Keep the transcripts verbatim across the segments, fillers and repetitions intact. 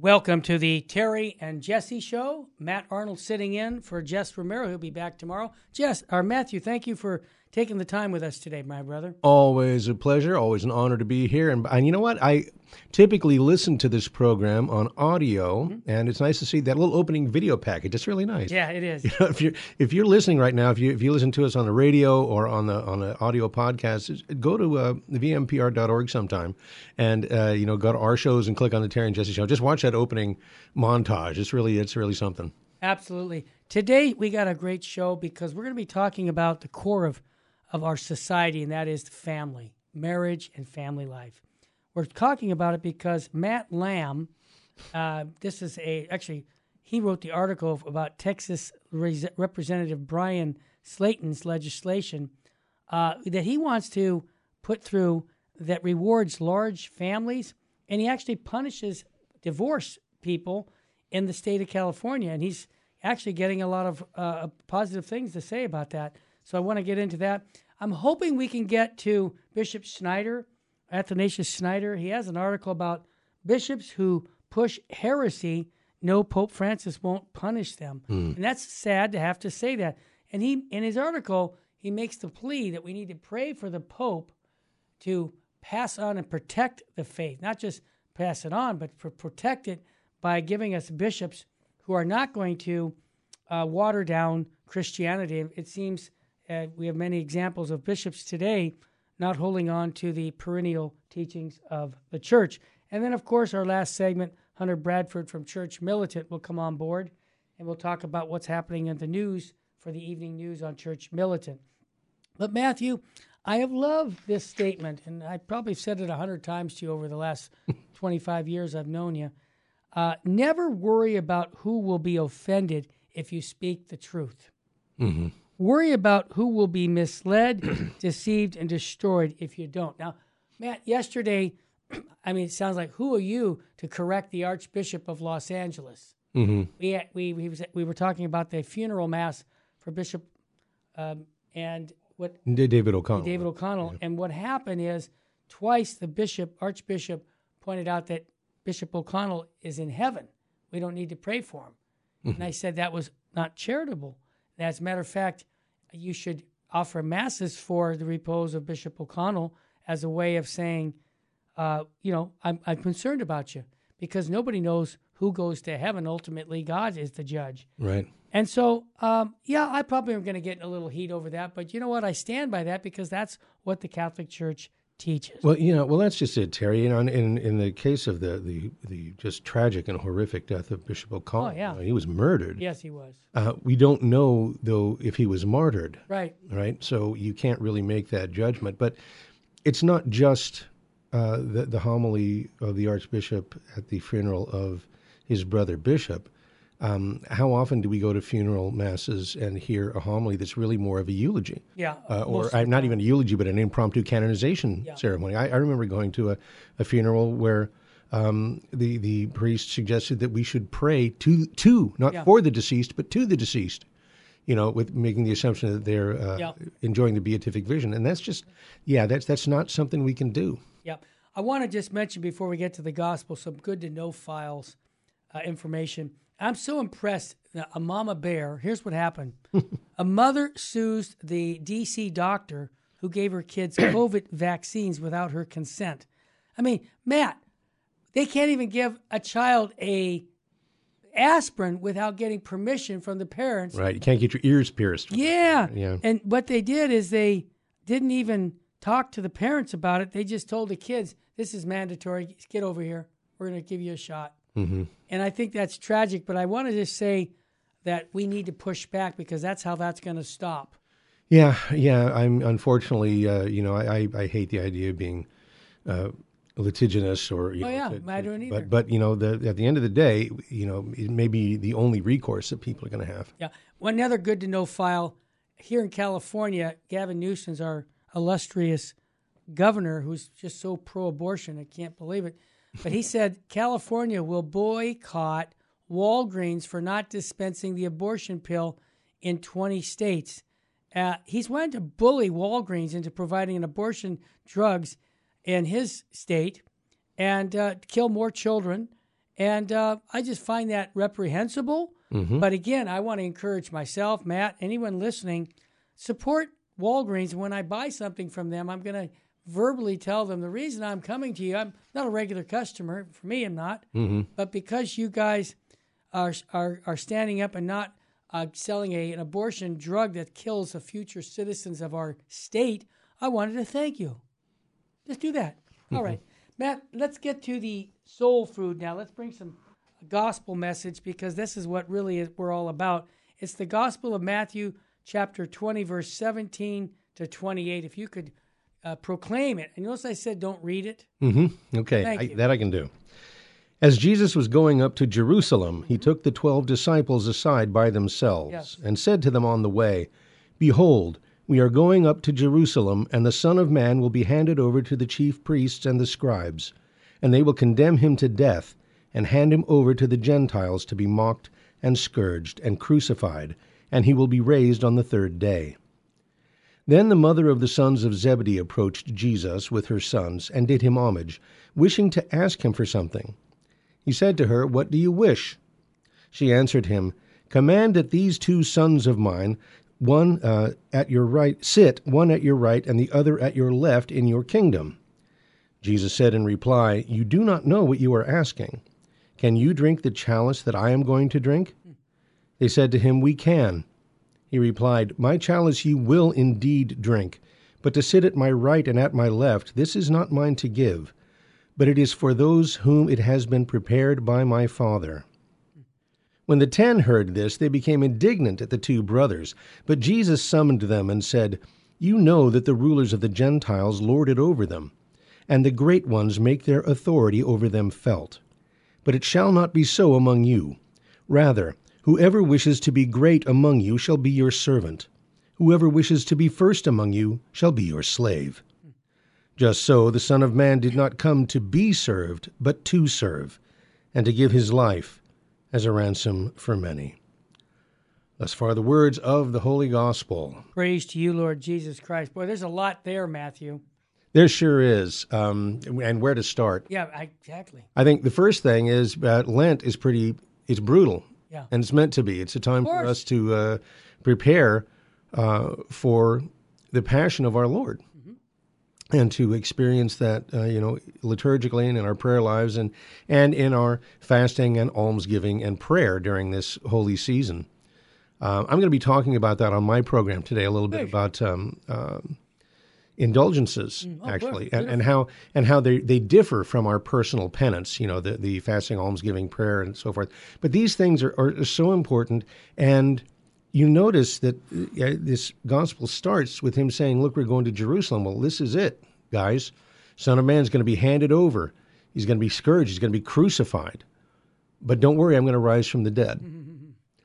Welcome to the Terry and Jesse show. Matt Arnold sitting in for Jess Romero, who'll be back tomorrow. Jess, or Matthew, thank you for taking the time with us today, my brother. Always a pleasure, always an honor to be here. And, and you know what? I typically listen to this program on audio, mm-hmm. and it's nice to see that little opening video package. It's really nice. Yeah, it is. You know, if you're if you're listening right now, if you if you listen to us on the radio or on the on an audio podcast, go to uh, v m p r dot org sometime, and uh, you know, go to our shows and click on the Terry and Jesse show. Just watch that opening montage. It's really it's really something. Absolutely. Today we got a great show because we're going to be talking about the core of of our society, and that is family, marriage and family life. We're talking about it because Matt Lamb, uh, this is a, actually, he wrote the article about Texas Re- Representative Brian Slayton's legislation uh, that he wants to put through that rewards large families, and he actually punishes divorce people in the state of California, and he's actually getting a lot of uh, positive things to say about that. So I want to get into that. I'm hoping we can get to Bishop Schneider, Athanasius Schneider. He has an article about bishops who push heresy. No, Pope Francis won't punish them. Mm. And that's sad to have to say that. And he, in his article, he makes the plea that we need to pray for the Pope to pass on and protect the faith, not just pass it on, but for protect it by giving us bishops who are not going to uh, water down Christianity. It seems... Uh, we have many examples of bishops today not holding on to the perennial teachings of the church. And then, of course, our last segment, Hunter Bradford from Church Militant will come on board, and we'll talk about what's happening in the news for the evening news on Church Militant. But, Matthew, I have loved this statement, and I probably said it a hundred times to you over the last twenty-five years I've known you. Uh, never worry about who will be offended if you speak the truth. Mm-hmm. Worry about who will be misled, deceived, and destroyed if you don't. Now, Matt, yesterday, I mean, it sounds like, who are you to correct the Archbishop of Los Angeles? Mm-hmm. We had, we we, was, we were talking about the funeral mass for Bishop um, and what David O'Connell. David O'Connell. Yeah. And what happened is twice the bishop, Archbishop, pointed out that Bishop O'Connell is in heaven. We don't need to pray for him. Mm-hmm. And I said that was not charitable. And as a matter of fact, you should offer masses for the repose of Bishop O'Connell as a way of saying, uh, you know, I'm, I'm concerned about you, because nobody knows who goes to heaven. Ultimately, God is the judge. Right. And so, um, yeah, I probably am going to get a little heat over that, but you know what? I stand by that because that's what the Catholic Church teaches. Well, you know, well, that's just it, Terry. You know, in in the case of the the, the just tragic and horrific death of Bishop O'Connell, oh, yeah. you know, he was murdered. Yes, he was. Uh, we don't know though if he was martyred. Right. Right. So you can't really make that judgment. But it's not just uh, the the homily of the Archbishop at the funeral of his brother Bishop. Um, how often do we go to funeral masses and hear a homily that's really more of a eulogy? Yeah. Uh, or uh, not even a eulogy, but an impromptu canonization yeah. ceremony. I, I remember going to a, a funeral where um, the, the priest suggested that we should pray to, to not yeah. for the deceased, but to the deceased, you know, with making the assumption that they're uh, yeah. enjoying the beatific vision. And that's just, yeah, that's that's not something we can do. Yeah. I want to just mention before we get to the gospel some good-to-know files uh, information. I'm so impressed. Now, a mama bear, here's what happened. A mother sues the D C doctor who gave her kids COVID vaccines without her consent. I mean, Matt, they can't even give a child a aspirin without getting permission from the parents. Right, you can't get your ears pierced. Yeah. yeah. And what they did is they didn't even talk to the parents about it. They just told the kids, this is mandatory. Get over here. We're going to give you a shot. Mm-hmm. And I think that's tragic, but I want to just say that we need to push back because that's how that's going to stop. Yeah, yeah. I'm unfortunately, uh, you know, I, I, I hate the idea of being uh, litigious or. You oh know, yeah, to, I don't either. But but you know, the, at the end of the day, you know, it may be the only recourse that people are going to have. Yeah. Well, another good to know file here in California. Gavin Newsom's our illustrious governor, who's just so pro-abortion, I can't believe it. But he said California will boycott Walgreens for not dispensing the abortion pill in twenty states. Uh, he's wanted to bully Walgreens into providing an abortion drugs in his state and uh, kill more children. And uh, I just find that reprehensible. Mm-hmm. But again, I want to encourage myself, Matt, anyone listening, support Walgreens. When I buy something from them, I'm going to verbally tell them the reason I'm coming to you. I'm not a regular customer. For me, I'm not. Mm-hmm. But because you guys are are, are standing up and not uh, selling a, an abortion drug that kills the future citizens of our state, I wanted to thank you. Just do that. Mm-hmm. All right. Matt, let's get to the soul food now. Let's bring some gospel message, because this is what really is, we're all about. It's the Gospel of Matthew, chapter twenty, verse seventeen to twenty-eight. If you could uh, proclaim it. And notice I said don't read it. Mm-hmm. Okay, I, that I can do. As Jesus was going up to Jerusalem, he took the twelve disciples aside by themselves, yes, and said to them on the way, "Behold, we are going up to Jerusalem, and the Son of Man will be handed over to the chief priests and the scribes, and they will condemn him to death, and hand him over to the Gentiles to be mocked and scourged and crucified, and he will be raised on the third day." Then the mother of the sons of Zebedee approached Jesus with her sons, and did him homage, wishing to ask him for something. He said to her, "What do you wish?" She answered him, "Command that these two sons of mine, One uh, at your right, sit, one at your right and the other at your left in your kingdom." Jesus said in reply, "You do not know what you are asking. Can you drink the chalice that I am going to drink?" They said to him, "We can." He replied, "My chalice you will indeed drink, but to sit at my right and at my left, this is not mine to give, but it is for those whom it has been prepared by my Father." When the ten heard this, they became indignant at the two brothers. But Jesus summoned them and said, "You know that the rulers of the Gentiles lord it over them, and the great ones make their authority over them felt. But it shall not be so among you. Rather, whoever wishes to be great among you shall be your servant. Whoever wishes to be first among you shall be your slave. Just so the Son of Man did not come to be served, but to serve, and to give his life as a ransom for many." Thus far the words of the Holy Gospel. Praise to you, Lord Jesus Christ. Boy, there's a lot there, Matthew. There sure is, um, and where to start. Yeah, exactly. I think the first thing is uh, Lent is pretty, it's brutal, yeah, and it's meant to be. It's a time for us to uh, prepare uh, for the passion of our Lord, mm-hmm, and to experience that, uh, you know, liturgically and in our prayer lives, and, and in our fasting and almsgiving and prayer during this holy season. Uh, I'm going to be talking about that on my program today a little bit, about um, uh, indulgences, mm, oh, actually, and, and how and how they, they differ from our personal penance, you know, the, the fasting, almsgiving, prayer, and so forth. But these things are, are so important, and you notice that uh, this gospel starts with him saying, "Look, we're going to Jerusalem. Well, this is it, guys. Son of Man is going to be handed over. He's going to be scourged. He's going to be crucified. But don't worry, I'm going to rise from the dead."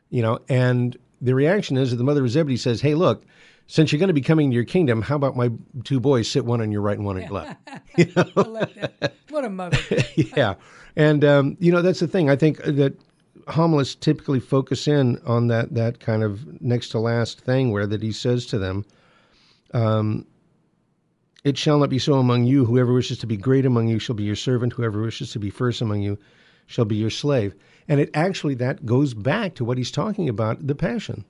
You know, and the reaction is that the mother of Zebedee says, "Hey, look, since you're going to be coming to your kingdom, how about my two boys sit one on your right and one on your left?" You know? I like that. What a mother. Yeah. And, um, you know, that's the thing. I think that homilists typically focus in on that, that kind of next to last thing where that he says to them, um, "It shall not be so among you. Whoever wishes to be great among you shall be your servant. Whoever wishes to be first among you shall be your slave." And it actually, that goes back to what he's talking about, the passion.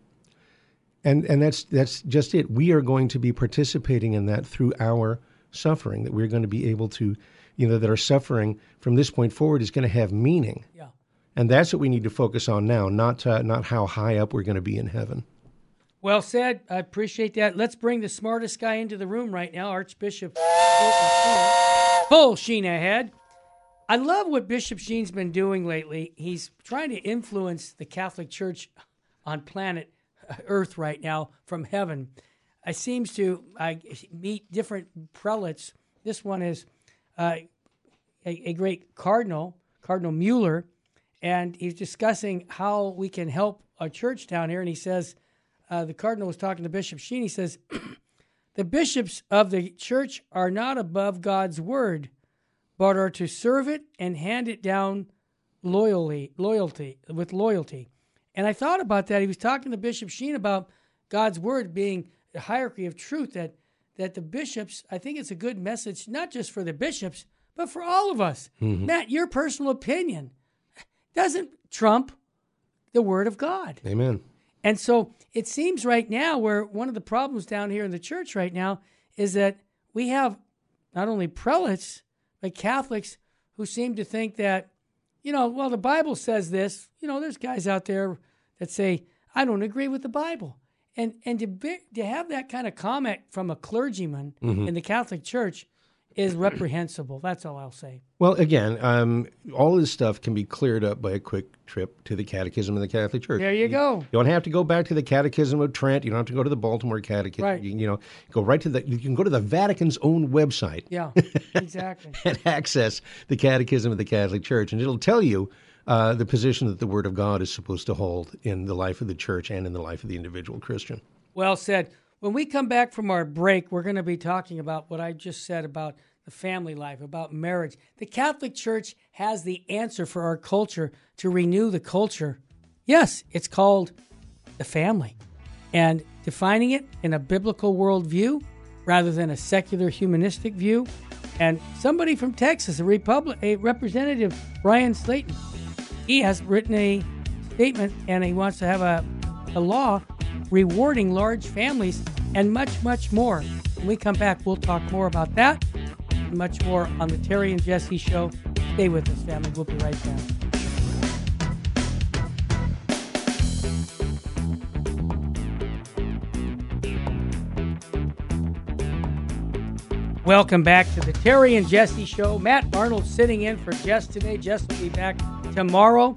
And and that's that's just it. We are going to be participating in that through our suffering, that we're going to be able to, you know, that our suffering from this point forward is going to have meaning. Yeah. And that's what we need to focus on now, not uh, not how high up we're going to be in heaven. Well said. I appreciate that. Let's bring the smartest guy into the room right now, Archbishop Fulton Sheen ahead. I love what Bishop Sheen's been doing lately. He's trying to influence the Catholic Church on planet Earth right now from heaven. I seems to I meet different prelates. This one is uh, a, a great cardinal, Cardinal Mueller, and he's discussing how we can help our church down here, and he says, Uh, the cardinal was talking to Bishop Sheen. He says, "The bishops of the church are not above God's word, but are to serve it and hand it down loyally, loyalty with loyalty." And I thought about that. He was talking to Bishop Sheen about God's word being the hierarchy of truth, that, that the bishops, I think it's a good message, not just for the bishops, but for all of us. Mm-hmm. Matt, your personal opinion. doesn't trump the Word of God. Amen. And so it seems right now where one of the problems down here in the church right now is that we have not only prelates, but Catholics who seem to think that, you know, well, the Bible says this. You know, there's guys out there that say, I don't agree with the Bible. And and to be, to have that kind of comment from a clergyman mm-hmm. in the Catholic Church is reprehensible. That's all I'll say. Well, again, um, all this stuff can be cleared up by a quick trip to the Catechism of the Catholic Church. There you, you go. You don't have to go back to the Catechism of Trent. You don't have to go to the Baltimore Catechism. Right. You, you know, go right to the. You can go to the Vatican's own website. Yeah, exactly. And access the Catechism of the Catholic Church, and it'll tell you uh, the position that the Word of God is supposed to hold in the life of the Church and in the life of the individual Christian. Well said. When we come back from our break, we're going to be talking about what I just said about the family life, about marriage. The Catholic Church has the answer for our culture to renew the culture. Yes, it's called the family. And defining it in a biblical worldview rather than a secular humanistic view. And somebody from Texas, a, Republic, a representative, Brian Slayton, he has written a statement and he wants to have a, a law rewarding large families, and much, much more. When we come back, we'll talk more about that and much more on the Terry and Jesse Show. Stay with us, family. We'll be right back. Welcome back to the Terry and Jesse Show. Matt Arnold sitting in for Jess today. Jess will be back tomorrow.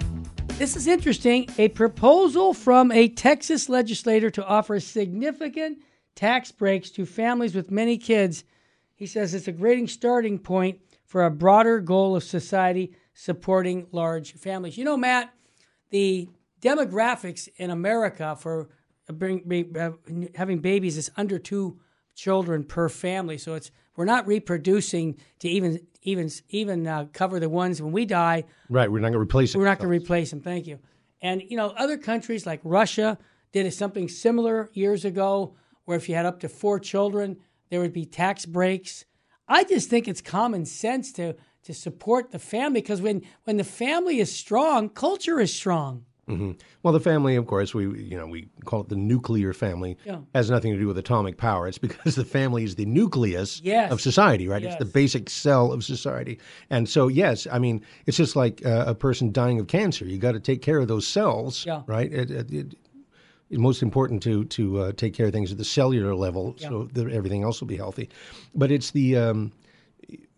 This is interesting. A proposal from a Texas legislator to offer significant tax breaks to families with many kids. He says it's a great starting point for a broader goal of society supporting large families. You know, Matt, the demographics in America for having babies is under two children per family. So it's we're not reproducing to even... even even uh, cover the ones when we die. Right, we're not going to replace them. We're not going to replace them, thank you. And, you know, other countries like Russia did something similar years ago where if you had up to four children, there would be tax breaks. I just think it's common sense to, to support the family because when, when the family is strong, culture is strong. Mm-hmm. Well, the family, of course, we you know we call it the nuclear family. Yeah. Has nothing to do with atomic power. It's because the family is the nucleus yes. of society, right? Yes. It's the basic cell of society. And so, yes, I mean, it's just like uh, a person dying of cancer. You got to take care of those cells, yeah. right? It, it, it, it's most important to to uh, take care of things at the cellular level, yeah. so that everything else will be healthy. But it's the um,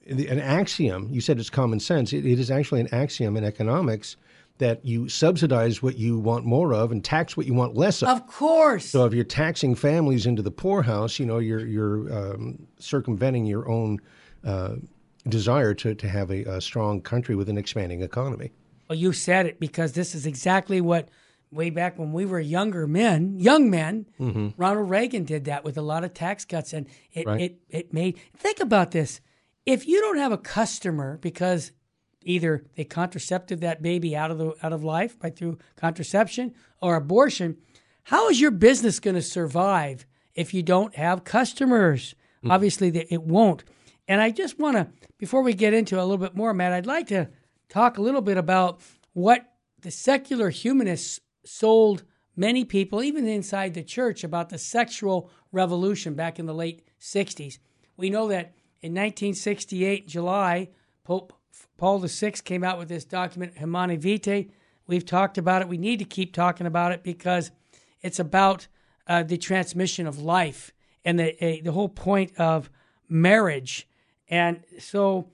an axiom. You said it's common sense. It, it is actually an axiom in economics. That you subsidize what you want more of and tax what you want less of. Of course. So if you're taxing families into the poorhouse, you know, you're you're um, circumventing your own uh, desire to, to have a, a strong country with an expanding economy. Well, you said it because this is exactly what, way back when we were younger men, young men, mm-hmm. Ronald Reagan did that with a lot of tax cuts. And it, right. it, it made, think about this. If you don't have a customer because... either they contracepted that baby out of the out of life by through contraception or abortion. How is your business going to survive if you don't have customers? Mm-hmm. Obviously, the, it won't. And I just want to, before we get into a little bit more, Matt, I'd like to talk a little bit about what the secular humanists sold many people, even inside the church, about the sexual revolution back in the late sixties. We know that in nineteen sixty-eight, July, Pope Paul the Sixth came out with this document, Humanae Vitae. We've talked about it. We need to keep talking about it because it's about uh, the transmission of life and the uh, the whole point of marriage. And so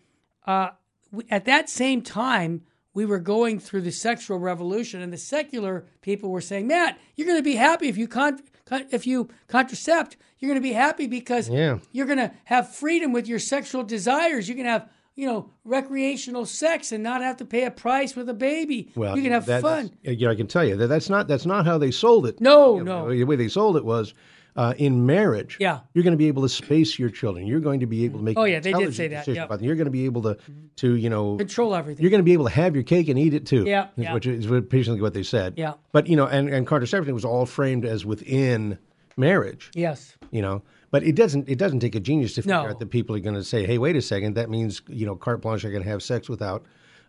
uh, we, at that same time, we were going through the sexual revolution, and the secular people were saying, Matt, you're going to be happy if you con- con- if you contracept. You're going to be happy because yeah. you're going to have freedom with your sexual desires. You're going to have... you know, recreational sex and not have to pay a price with a baby. Well, you can have that, fun. Yeah, I can tell you that that's not that's not how they sold it. No, you know, no. The way they sold it was uh, in marriage. Yeah. You're going to be able to space your children. You're going to be able to make. Oh yeah, they did say that. Yep. About them. You're going to be able to to you know control everything. You're going to be able to have your cake and eat it too. Yeah, is yeah. Which is basically what they said. Yeah. But you know, and, and contraception was all framed as within marriage. Yes. You know. But it doesn't. It doesn't take a genius to figure no. out that people are going to say, "Hey, wait a second. That means you know, carte blanche. I can have sex without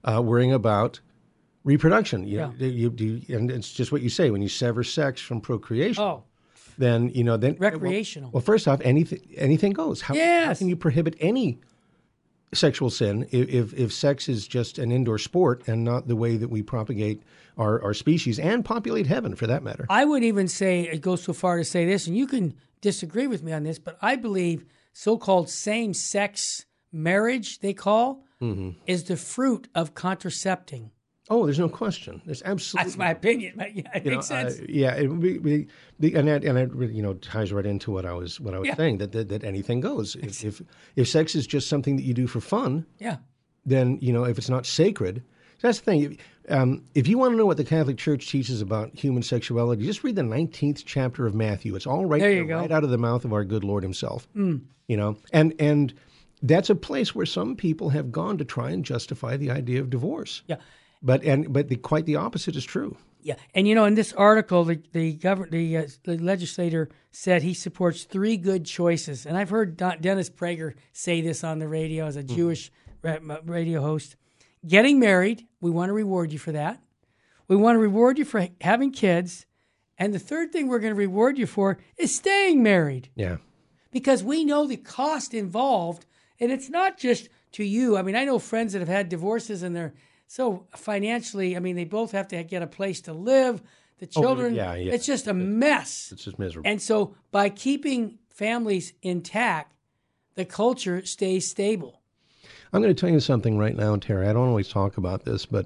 uh, worrying about reproduction. You yeah. know, you, you, and it's just what you say. When you sever sex from procreation, oh. then, you know, then... Recreational. Well, well first off, anything anything goes. How, yes. how can you prohibit any sexual sin if, if, if sex is just an indoor sport and not the way that we propagate our, our species and populate heaven, for that matter? I would even say, it goes so far to say this, and you can disagree with me on this, but I believe so-called same-sex marriage, they call, mm-hmm. is the fruit of contracepting. Oh, there's no question. There's absolutely that's my opinion. But yeah, it you makes know, sense. Uh, yeah, it, we, we, the, and that and that you know ties right into what I was what I was yeah. saying that, that that anything goes. If, if if sex is just something that you do for fun, yeah, then you know if it's not sacred, that's the thing. Um, if you want to know what the Catholic Church teaches about human sexuality, just read the nineteenth chapter of Matthew. It's all right there, there right out of the mouth of our good Lord Himself. Mm. You know, and and that's a place where some people have gone to try and justify the idea of divorce. Yeah. But and but the, quite the opposite is true. Yeah, and you know, in this article, the the, govern, the, uh, the legislator said he supports three good choices, and I've heard Don, Dennis Prager say this on the radio as a mm. Jewish ra- radio host. Getting married, we want to reward you for that. We want to reward you for ha- having kids, and the third thing we're going to reward you for is staying married. Yeah, because we know the cost involved, and it's not just to you. I mean, I know friends that have had divorces and they're so financially, I mean, they both have to get a place to live. The children, oh, yeah, yeah. it's just a mess. It's just miserable. And so by keeping families intact, the culture stays stable. I'm going to tell you something right now, Terry. I don't always talk about this, but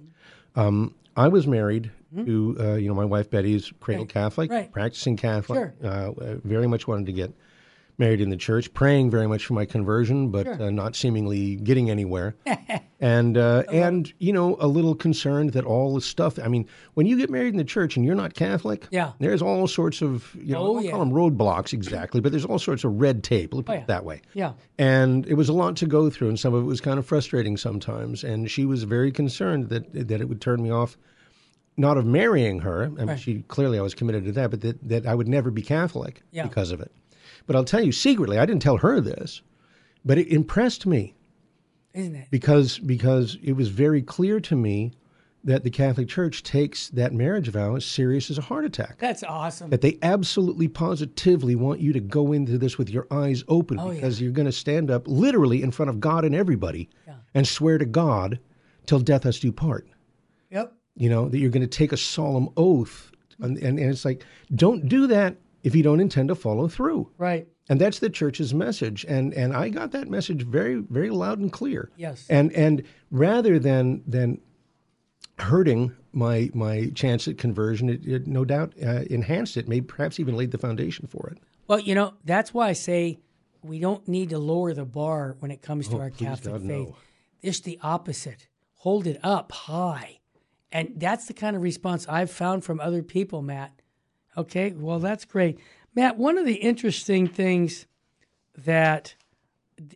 um, I was married mm-hmm. to, uh, you know, my wife Betty is cradle right. Catholic, right. practicing Catholic. Sure. Uh, very much wanted to get married in the church, praying very much for my conversion, but sure. uh, not seemingly getting anywhere. And, uh, and you know, a little concerned that all the stuff, I mean, when you get married in the church and you're not Catholic, yeah. there's all sorts of, you know, oh, I yeah. call them roadblocks exactly, but there's all sorts of red tape, let's put oh, yeah. it that way. Yeah. And it was a lot to go through, and some of it was kind of frustrating sometimes, and she was very concerned that, that it would turn me off, not of marrying her, I mean, right. she clearly I was committed to that, but that, that I would never be Catholic yeah. because of it. But I'll tell you secretly, I didn't tell her this, but it impressed me. Isn't it? Because because it was very clear to me that the Catholic Church takes that marriage vow as serious as a heart attack. That's awesome. That they absolutely positively want you to go into this with your eyes open oh, because yeah. you're going to stand up literally in front of God and everybody yeah. and swear to God till death us do part. Yep. You know, that you're going to take a solemn oath. And, and, and it's like, don't do that if you don't intend to follow through. Right. And that's the church's message. And and I got that message very, very loud and clear. Yes. And and rather than than hurting my my chance at conversion, it, it no doubt uh, enhanced it, maybe perhaps even laid the foundation for it. Well, you know, that's why I say we don't need to lower the bar when it comes to oh, our Catholic God, faith. No. It's the opposite. Hold it up high. And that's the kind of response I've found from other people, Matt. Okay, well, that's great. Matt, one of the interesting things that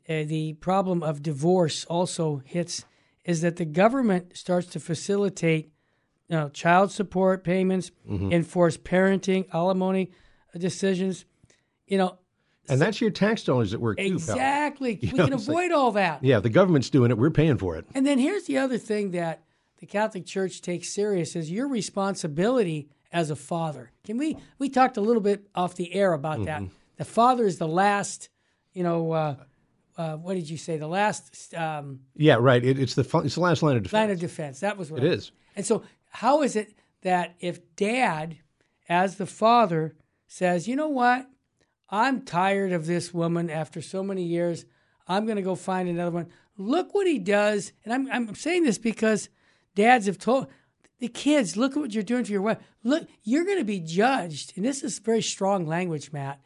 uh, the problem of divorce also hits is that the government starts to facilitate you know, child support payments, mm-hmm. enforce parenting, alimony decisions, you know. And so, that's your tax dollars at work, too, exactly. Pal. We know, can avoid like, all that. Yeah, the government's doing it. We're paying for it. And then here's the other thing that the Catholic Church takes serious is your responsibility as a father. Can we, we talked a little bit off the air about mm-hmm. that. The father is the last, you know, uh, uh, what did you say? The last. Um, yeah, right. It, it's the it's the last line of defense. Line of defense. That was what it I, is. And so how is it that if dad, as the father, says, you know what? I'm tired of this woman after so many years. I'm going to go find another one. Look what he does. And I'm I'm saying this because dads have told the kids, look at what you're doing to your wife. Look, you're going to be judged, and this is very strong language, Matt.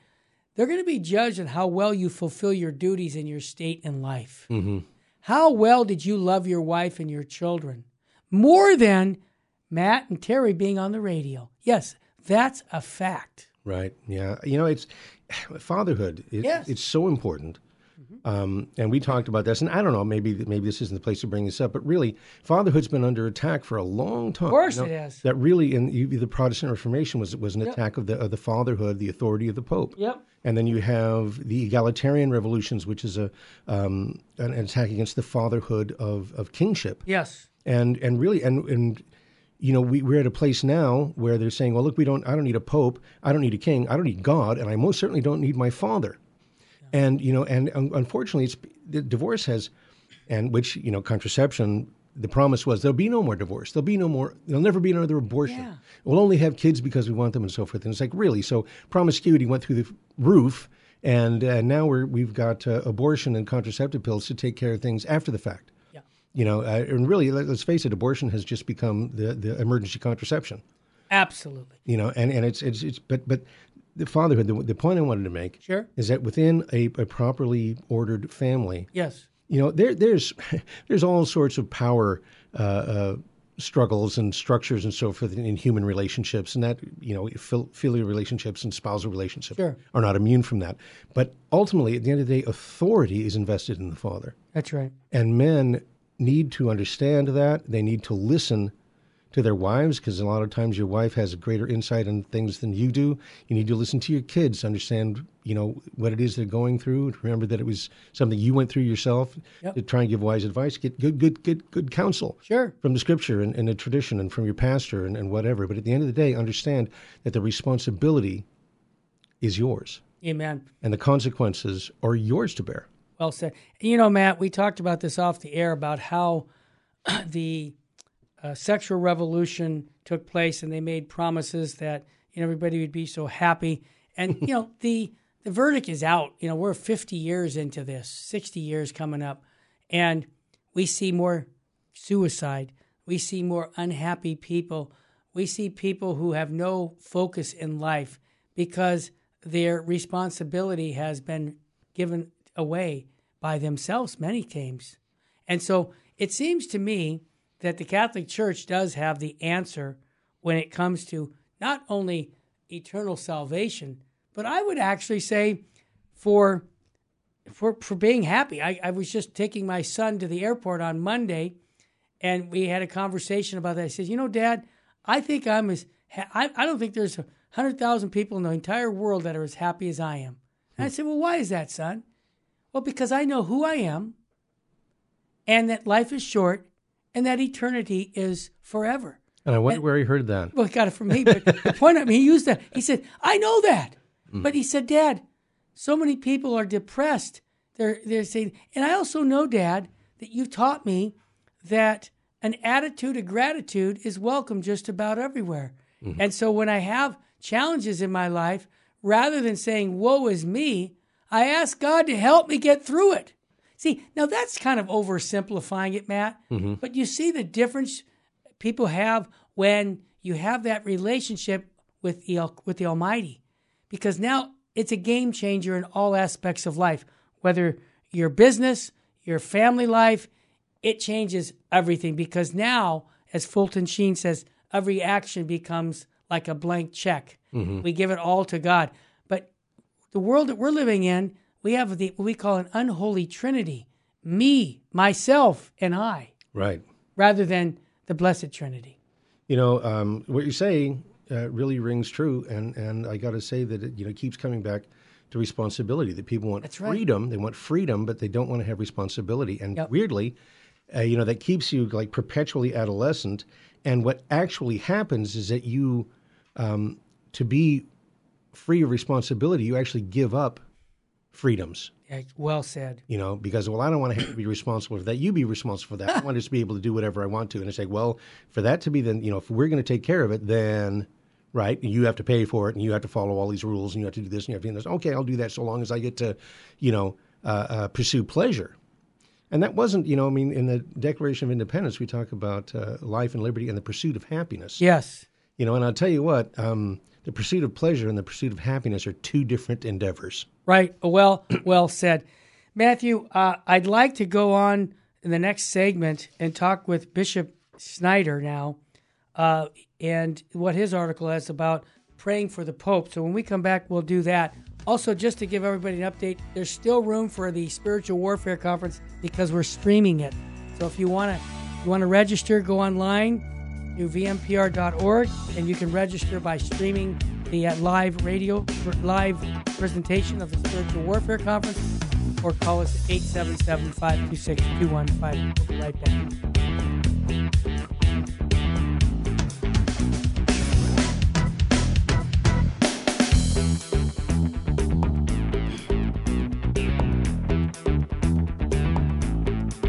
They're going to be judged on how well you fulfill your duties in your state and life. Mm-hmm. How well did you love your wife and your children? More than Matt and Terry being on the radio. Yes, that's a fact. Right, yeah. You know, it's fatherhood. It, yes. It's so important. Um, and we talked about this, and I don't know, maybe maybe this isn't the place to bring this up, but really, fatherhood's been under attack for a long time. Of course you know, it is. That really, in you, the Protestant Reformation, was was an yep. attack of the of the fatherhood, the authority of the Pope. Yep. And then you have the egalitarian revolutions, which is a um, an attack against the fatherhood of, of kingship. Yes. And and really, and and you know, we, we're at a place now where they're saying, well, look, we don't, I don't need a pope, I don't need a king, I don't need God, and I most certainly don't need my father. Yeah. And, you know, and um, unfortunately, it's, the divorce has, and which, you know, contraception, the promise was there'll be no more divorce, there'll be no more, there'll never be another abortion. Yeah. We'll only have kids because we want them and so forth. And it's like, really? So promiscuity went through the roof, and uh, now we're, we've got uh, abortion and contraceptive pills to take care of things after the fact. You know, uh, and really, let, let's face it, abortion has just become the, the emergency contraception. Absolutely. You know, and, and it's, it's, it's, but, but the fatherhood, the, the point I wanted to make sure. is that within a, a properly ordered family, yes, you know, there, there's, there's all sorts of power, uh, uh, struggles and structures and so forth in human relationships, and that, you know, filial relationships and spousal relationships sure. are not immune from that. But ultimately, at the end of the day, authority is invested in the father. That's right. And men need to understand that. They need to listen to their wives, because a lot of times your wife has a greater insight on things than you do. You need to listen to your kids, understand, you know, what it is they're going through. Remember that it was something you went through yourself yep. to try and give wise advice. Get good, good, good, good counsel sure. from the scripture and, and the tradition and from your pastor and, and whatever. But at the end of the day, understand that the responsibility is yours. Amen. And the consequences are yours to bear. Well said. You know, Matt, we talked about this off the air about how the uh, sexual revolution took place, and they made promises that, you know, everybody would be so happy. And, you know, the, the verdict is out. You know, we're fifty years into this, sixty years coming up, and we see more suicide. We see more unhappy people. We see people who have no focus in life because their responsibility has been given away by themselves many times. And so it seems to me that the Catholic Church does have the answer when it comes to not only eternal salvation, but I would actually say for for, for being happy. I, I was just taking my son to the airport on Monday, and we had a conversation about that. I said, you know, Dad, I think I'm as ha- I, I don't think there's one hundred thousand people in the entire world that are as happy as I am. And I said, well, why is that, son? Well, because I know who I am, and that life is short, and that eternity is forever. And I wonder and, where he heard that. Well, he got it from me, but the point of I mean, he used that. He said, I know that. Mm. But he said, Dad, so many people are depressed. They're, they're saying, and I also know, Dad, that you taught me that an attitude of gratitude is welcome just about everywhere. Mm-hmm. And so when I have challenges in my life, rather than saying, woe is me, I ask God to help me get through it. See, now that's kind of oversimplifying it, Matt, mm-hmm. but you see the difference people have when you have that relationship with the, with the Almighty, because now it's a game changer in all aspects of life, whether your business, your family life, it changes everything, because now, as Fulton Sheen says, every action becomes like a blank check. Mm-hmm. We give it all to God. The world that we're living in, we have the, what we call an unholy trinity, me, myself, and I. Right. Rather than the Blessed Trinity. You know, um, what you're saying uh, really rings true, and, and I got to say that it, you know, keeps coming back to responsibility, that people want That's right. freedom, they want freedom, but they don't want to have responsibility. And yep. weirdly, uh, you know, that keeps you like perpetually adolescent, and what actually happens is that you, um, to be free of responsibility, you actually give up freedoms. Well said. You know, because, well, I don't want to have to be responsible for that. You be responsible for that. I want to just be able to do whatever I want to. And it's like, well, for that to be then, you know, if we're going to take care of it, then, right, and you have to pay for it, and you have to follow all these rules, and you have to do this, and you have to do this. Okay, I'll do that so long as I get to, you know, uh, uh, pursue pleasure. And that wasn't, you know, I mean, in the Declaration of Independence, we talk about uh, life and liberty and the pursuit of happiness. Yes. You know, and I'll tell you what, um, the pursuit of pleasure and the pursuit of happiness are two different endeavors. Right. Well, well said. Matthew, uh, I'd like to go on in the next segment and talk with Bishop Schneider now uh, and what his article is about praying for the Pope. So when we come back, we'll do that. Also, just to give everybody an update, there's still room for the Spiritual Warfare Conference because we're streaming it. So if you want to you want to register, go online to v m p r dot org, and you can register by streaming the uh, live radio, live presentation of the Spiritual Warfare Conference, or call us at eight seven seven, five two six, two one five. We'll be right back.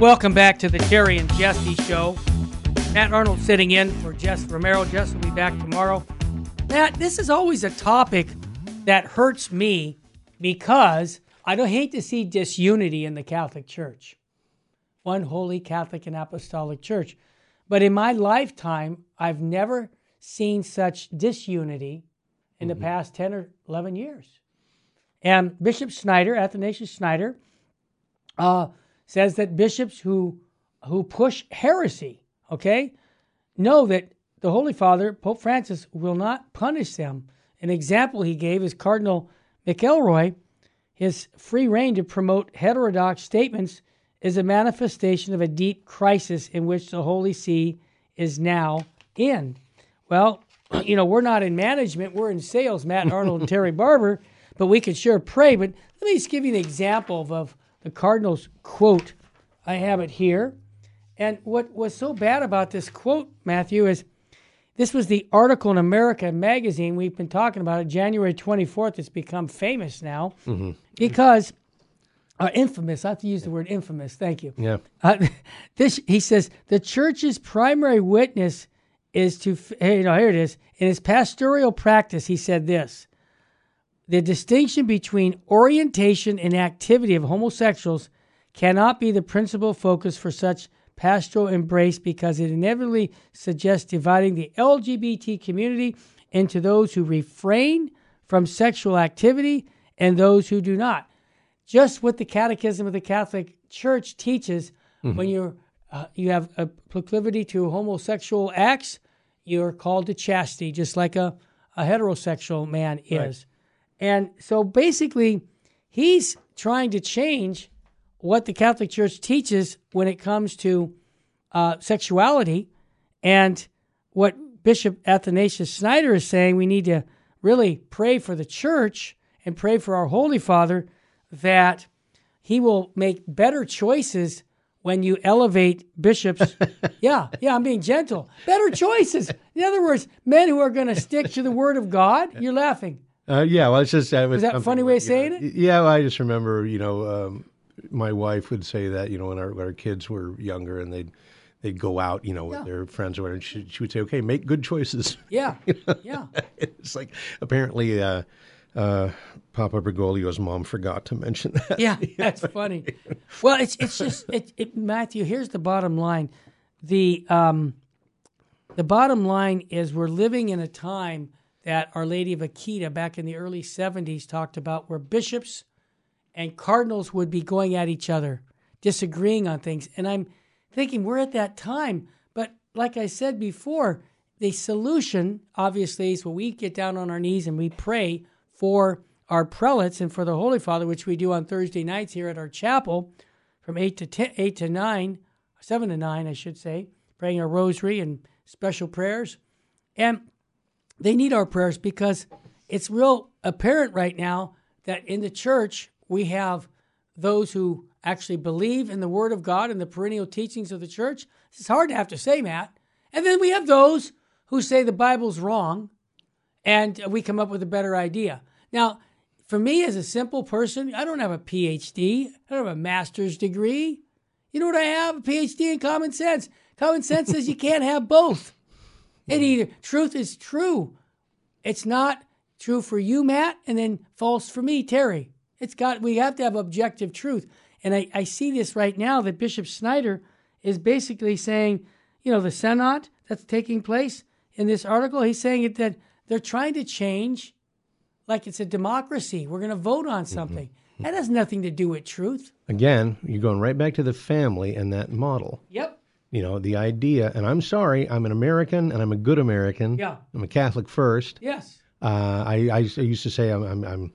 Welcome back to the Terry and Jesse show. Matt Arnold sitting in for Jess Romero. Jess will be back tomorrow. Matt, this is always a topic that hurts me because I don't hate to see disunity in the Catholic Church. One holy Catholic and Apostolic Church. But in my lifetime, I've never seen such disunity in mm-hmm. the past ten or eleven years. And Bishop Schneider, Athanasius Schneider, uh, says that bishops who who push heresy, okay, know that the Holy Father, Pope Francis, will not punish them. An example he gave is Cardinal McElroy. His free reign to promote heterodox statements is a manifestation of a deep crisis in which the Holy See is now in. Well, you know, we're not in management. We're in sales, Matt Arnold and Terry Barber, but we could sure pray. But let me just give you an example of, of the Cardinal's quote. I have it here. And what was so bad about this quote, Matthew, is this was the article in America magazine. We've been talking about it. January twenty-fourth. It's become famous now mm-hmm. because... Uh, infamous. I have to use the word infamous. Thank you. Yeah. Uh, this he says the church's primary witness is to you know here it is in his pastoral practice. He said this: the distinction between orientation and activity of homosexuals cannot be the principal focus for such pastoral embrace because it inevitably suggests dividing the L G B T community into those who refrain from sexual activity and those who do not. Just what the Catechism of the Catholic Church teaches, mm-hmm. when you're, uh, you have a proclivity to homosexual acts, you're called to chastity, just like a, a heterosexual man is. Right. And so basically, he's trying to change what the Catholic Church teaches when it comes to uh, sexuality. And what Bishop Athanasius Schneider is saying, we need to really pray for the Church and pray for our Holy Father that he will make better choices when you elevate bishops. yeah, yeah, I'm being gentle. Better choices. In other words, men who are going to stick to the wword of God. You're laughing. Uh, yeah, well, it's just... I was, was that a funny way of saying it? Yeah, well, I just remember, you know, um, my wife would say that, you know, when our, when our kids were younger and they'd they'd go out, you know, with yeah. their friends or whatever, and she, she would say, okay, make good choices. Yeah, you know? yeah. It's like, apparently... Uh, Uh, Papa Bergoglio's mom forgot to mention that. Yeah, that's funny. Well, it's it's just it, it, Matthew. Here's the bottom line: the um, the bottom line is we're living in a time that Our Lady of Akita, back in the early seventies, talked about, where bishops and cardinals would be going at each other, disagreeing on things. And I'm thinking we're at that time. But like I said before, the solution obviously is when we get down on our knees and we pray for our prelates and for the Holy Father, which we do on Thursday nights here at our chapel from eight to ten, eight to nine, seven to nine, I should say, praying a rosary and special prayers. And they need our prayers because it's real apparent right now that in the church we have those who actually believe in the Word of God and the perennial teachings of the church. It's hard to have to say, Matt. And then we have those who say the Bible's wrong and we come up with a better idea. Now, for me as a simple person, I don't have a P H D. I don't have a master's degree. You know what I have? A P H D in common sense. Common sense says you can't have both. It either truth is true. It's not true for you, Matt, and then false for me, Terry. It's got we have to have objective truth. And I, I see this right now that Bishop Schneider is basically saying, you know, the Synod that's taking place in this article, he's saying it that they're trying to change like it's a democracy. We're going to vote on something. Mm-hmm. That has nothing to do with truth. Again, you're going right back to the family and that model. Yep. You know, the idea, and I'm sorry, I'm an American, and I'm a good American. Yeah. I'm a Catholic first. Yes. Uh, I, I used to say I'm, I'm, I'm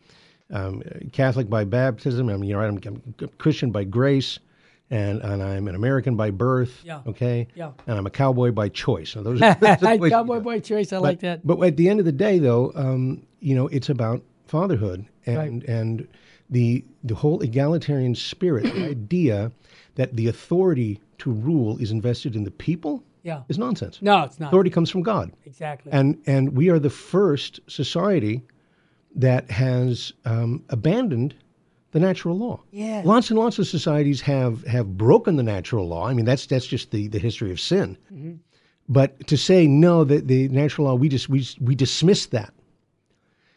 um, Catholic by baptism. I'm, you know, I'm, I'm Christian by grace. And and I'm an American by birth, yeah. okay? Yeah. And I'm a cowboy by choice. So those, those ways, cowboy you know. by choice, I but, like that. But at the end of the day, though, um, you know, it's about fatherhood and right. and the the whole egalitarian spirit, the idea that the authority to rule is invested in the people yeah. is nonsense. No, it's not. Authority comes from God. Exactly. And, and we are the first society that has um, abandoned the natural law. Yeah. Lots and lots of societies have, have broken the natural law. I mean, that's that's just the, the history of sin. Mm-hmm. But to say, no, that the natural law, we just we we dismiss that.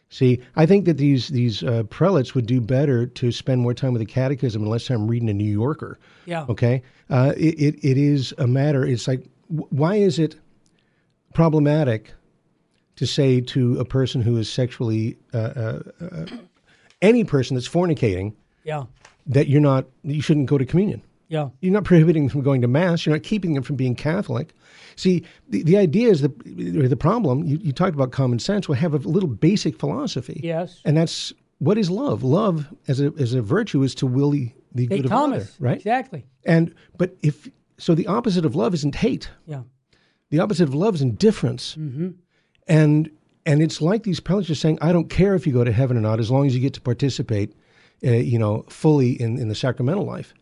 See, I think that these these uh, prelates would do better to spend more time with the Catechism and less time reading a New Yorker. Yeah. Okay. Uh, it, it it is a matter. It's like, why is it problematic to say to a person who is sexually uh, uh, uh, any person that's fornicating, yeah, that you're not, you shouldn't go to communion. Yeah. You're not prohibiting them from going to Mass. You're not keeping them from being Catholic. See, the, the idea is, the the problem, you, you talked about common sense, we have a little basic philosophy. Yes. And that's, what is love? Love, as a as a virtue, is to will the, the good of other, right? Exactly. And, but if, so the opposite of love isn't hate. Yeah. The opposite of love is indifference. Mm-hmm. And and it's like these prelates are saying, I don't care if you go to heaven or not, as long as you get to participate, uh, you know, fully in, in the sacramental life.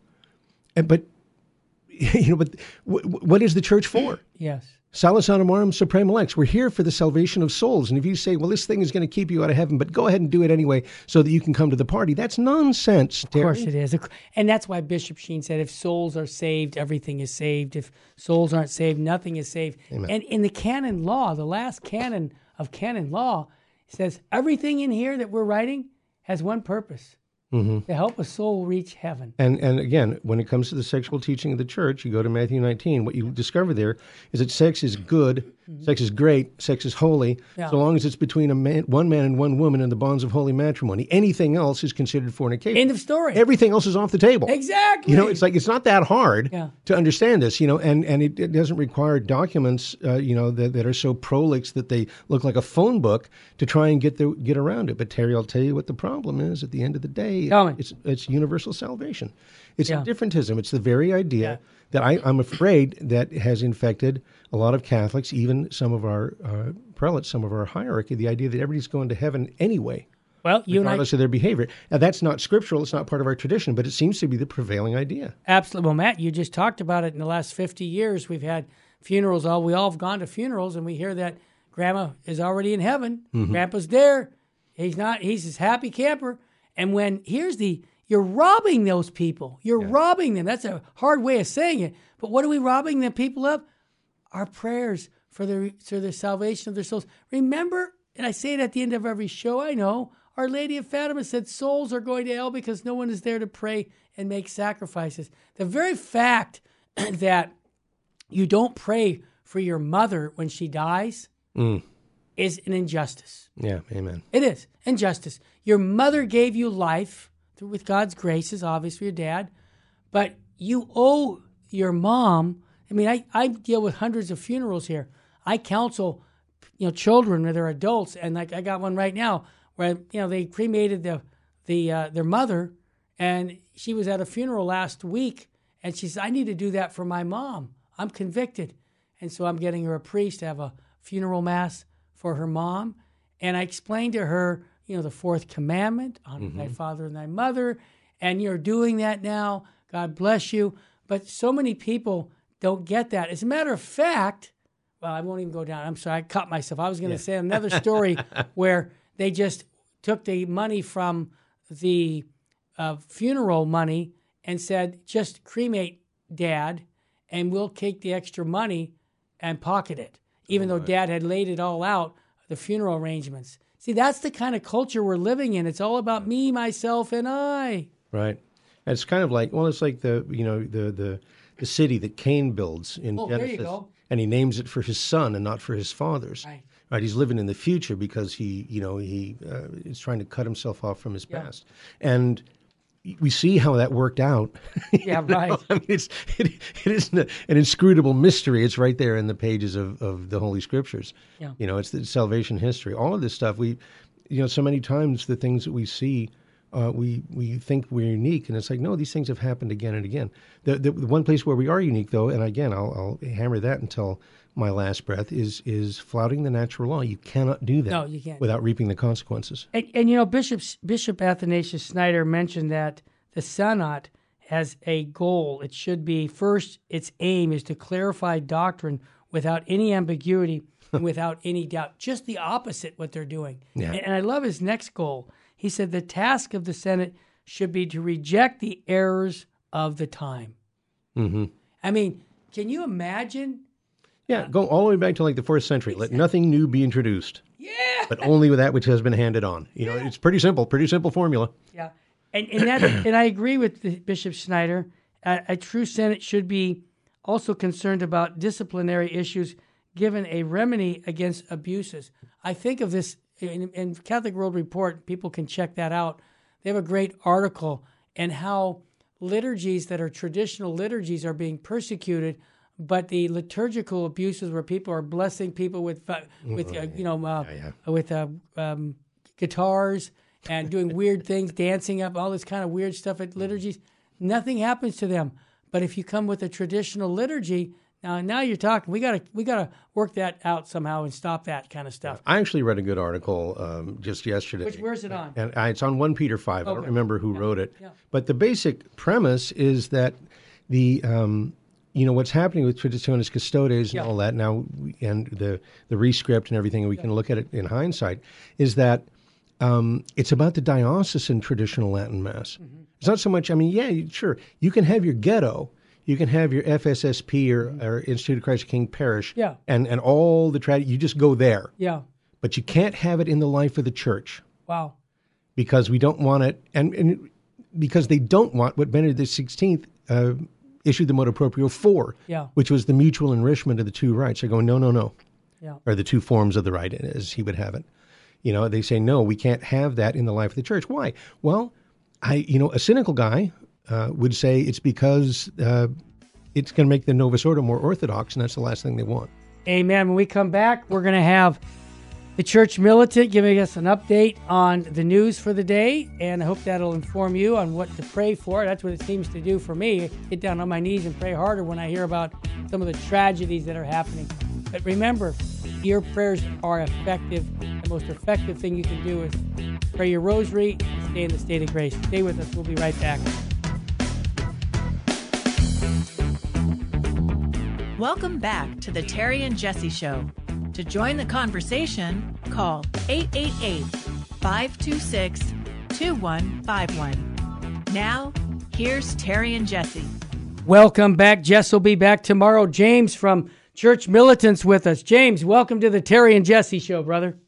But, you know, but what is the church for? Yes. Salus Honorum Suprema Lex. We're here for the salvation of souls. And if you say, well, this thing is going to keep you out of heaven, but go ahead and do it anyway so that you can come to the party, that's nonsense, Terry. Of course it is. And that's why Bishop Sheen said, if souls are saved, everything is saved. If souls aren't saved, nothing is saved. Amen. And in the canon law, the last canon of canon law, it says everything in here that we're writing has one purpose. Mm-hmm. To help a soul reach heaven. And and again, when it comes to the sexual teaching of the church, you go to Matthew nineteen, what you discover there is that sex is good, mm-hmm. sex is great, sex is holy, yeah. so long as it's between a man, one man and one woman in the bonds of holy matrimony. Anything else is considered fornication. End of story. Everything else is off the table. Exactly. You know, it's like, it's not that hard yeah. to understand this, you know, and, and it, it doesn't require documents, uh, you know, that, that are so prolix that they look like a phone book to try and get the, get around it. But Terry, I'll tell you what the problem is at the end of the day. It's it's universal salvation. It's yeah. indifferentism. It's the very idea yeah. that I, I'm afraid that has infected a lot of Catholics, even some of our uh, prelates, some of our hierarchy, the idea that everybody's going to heaven anyway, well, you regardless and I, of their behavior. Now, that's not scriptural. It's not part of our tradition, but it seems to be the prevailing idea. Absolutely. Well, Matt, you just talked about it. In the last fifty years, we've had funerals. All We all have gone to funerals, and we hear that Grandma is already in heaven. Mm-hmm. Grandpa's there. He's not. He's this happy camper. And when, here's the, you're robbing those people. You're yeah. robbing them. That's a hard way of saying it. But what are we robbing the people of? Our prayers for their, for the salvation of their souls. Remember, and I say it at the end of every show, I know, Our Lady of Fatima said souls are going to hell because no one is there to pray and make sacrifices. The very fact that you don't pray for your mother when she dies mm. is an injustice. Yeah, amen. It is. Injustice. Your mother gave you life through, with God's graces, obviously your dad, but you owe your mom. I mean, I, I deal with hundreds of funerals here. I counsel, you know, children or they're adults, and like I got one right now where, you know, they cremated the the uh, their mother, and she was at a funeral last week, and she said, "I need to do that for my mom. I'm convicted," and so I'm getting her a priest to have a funeral mass for her mom, and I explained to her, you know, the fourth commandment, honor mm-hmm. thy father and thy mother, and you're doing that now. God bless you. But so many people don't get that. As a matter of fact, well, I won't even go down. I'm sorry, I caught myself. I was going to yeah. say another story where they just took the money from the uh, funeral money and said, just cremate Dad, and we'll take the extra money and pocket it, even oh, though Dad had laid it all out, the funeral arrangements. See, that's the kind of culture we're living in. It's all about me, myself, and I. Right. It's kind of like, well, it's like the, you know, the the, the city that Cain builds in oh, Genesis. There you go. And he names it for his son and not for his father's. Right. Right. He's living in the future because he, you know, he uh, is trying to cut himself off from his yeah. past. And we see how that worked out. Yeah, right. I mean, it's, it, it isn't a, an inscrutable mystery. It's right there in the pages of, of the Holy Scriptures. Yeah. You know, it's the salvation history. All of this stuff, we, you know, so many times the things that we see, uh, we we think we're unique. And it's like, no, these things have happened again and again. The, the, the one place where we are unique, though, and again, I'll, I'll hammer that until my last breath, is is flouting the natural law. You cannot do that no, you can't. Without reaping the consequences. And, and you know, Bishop Bishop Athanasius Schneider mentioned that the Synod has a goal. It should be, first, its aim is to clarify doctrine without any ambiguity and without any doubt. Just the opposite what they're doing. Yeah. And, and I love his next goal. He said the task of the Synod should be to reject the errors of the time. Mm-hmm. I mean, can you imagine? Yeah, go all the way back to like the fourth century. Exactly. Let nothing new be introduced. Yeah. But only with that which has been handed on. You yeah. know, it's pretty simple, pretty simple formula. Yeah. And and that and I agree with the Bishop Schneider. A, a true Senate should be also concerned about disciplinary issues, given a remedy against abuses. I think of this in, in Catholic World Report. People can check that out. They have a great article and how liturgies that are traditional liturgies are being persecuted, but the liturgical abuses where people are blessing people with with uh, you know uh, yeah, yeah. with uh, um, guitars and doing weird things, dancing up, all this kind of weird stuff at liturgies. Nothing happens to them. But if you come with a traditional liturgy, now now you're talking. We gotta we gotta work that out somehow and stop that kind of stuff. I actually read a good article um, just yesterday. Which, where's it on? And I, it's on First Peter five. Okay. I don't remember who yeah. wrote it. Yeah. But the basic premise is that the um, you know what's happening with Traditionis Custodes and yeah. all that now, and the the rescript and everything, and we yeah. can look at it in hindsight, is that. Um, it's about the diocesan traditional Latin Mass. Mm-hmm. It's not so much, I mean, yeah, you, sure, you can have your ghetto, you can have your F S S P or, mm-hmm. or Institute of Christ King parish, yeah. and, and all the, tra- you just go there. Yeah. But you can't have it in the life of the church. Wow. Because we don't want it, and, and because they don't want what Benedict the sixteenth uh, issued the motu proprio for, yeah. which was the mutual enrichment of the two rites. They're going, no, no, no, yeah. or the two forms of the rite, as he would have it. You know, they say, no, we can't have that in the life of the church. Why? Well, I, you know, a cynical guy uh, would say it's because uh, it's going to make the Novus Ordo more orthodox, and that's the last thing they want. Amen. When we come back, we're going to have the Church Militant giving us an update on the news for the day, and I hope that'll inform you on what to pray for. That's what it seems to do for me. I get down on my knees and pray harder when I hear about some of the tragedies that are happening. But remember, your prayers are effective. The most effective thing you can do is pray your rosary and stay in the state of grace. Stay with us. We'll be right back. Welcome back to the Terry and Jesse Show. To join the conversation, call eight eight eight, five two six, two one five one. Now, here's Terry and Jesse. Welcome back. Jess will be back tomorrow. James from Church Militants with us. James, welcome to the Terry and Jesse Show, brother.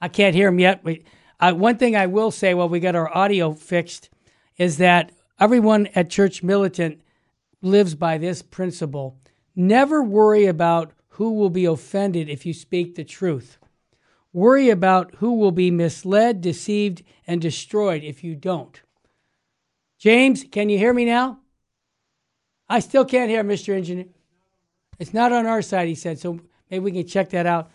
I can't hear him yet. We, uh, one thing I will say while we got our audio fixed is that everyone at Church Militant lives by this principle. Never worry about who will be offended if you speak the truth. Worry about who will be misled, deceived, and destroyed if you don't. James, can you hear me now? I still can't hear Mister Engineer. It's not on our side, he said, so maybe we can check that out.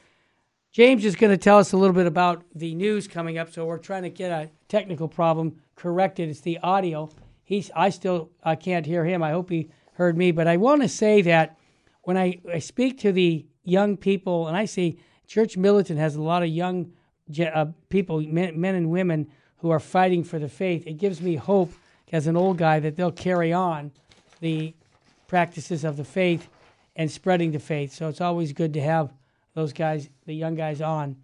James is going to tell us a little bit about the news coming up, so we're trying to get a technical problem corrected. It's the audio. He's, I still I can't hear him. I hope he heard me. But I want to say that when I, I speak to the young people, and I see Church Militant has a lot of young uh, people, men, men and women, who are fighting for the faith, it gives me hope as an old guy that they'll carry on the practices of the faith and spreading the faith. So it's always good to have those guys, the young guys, on.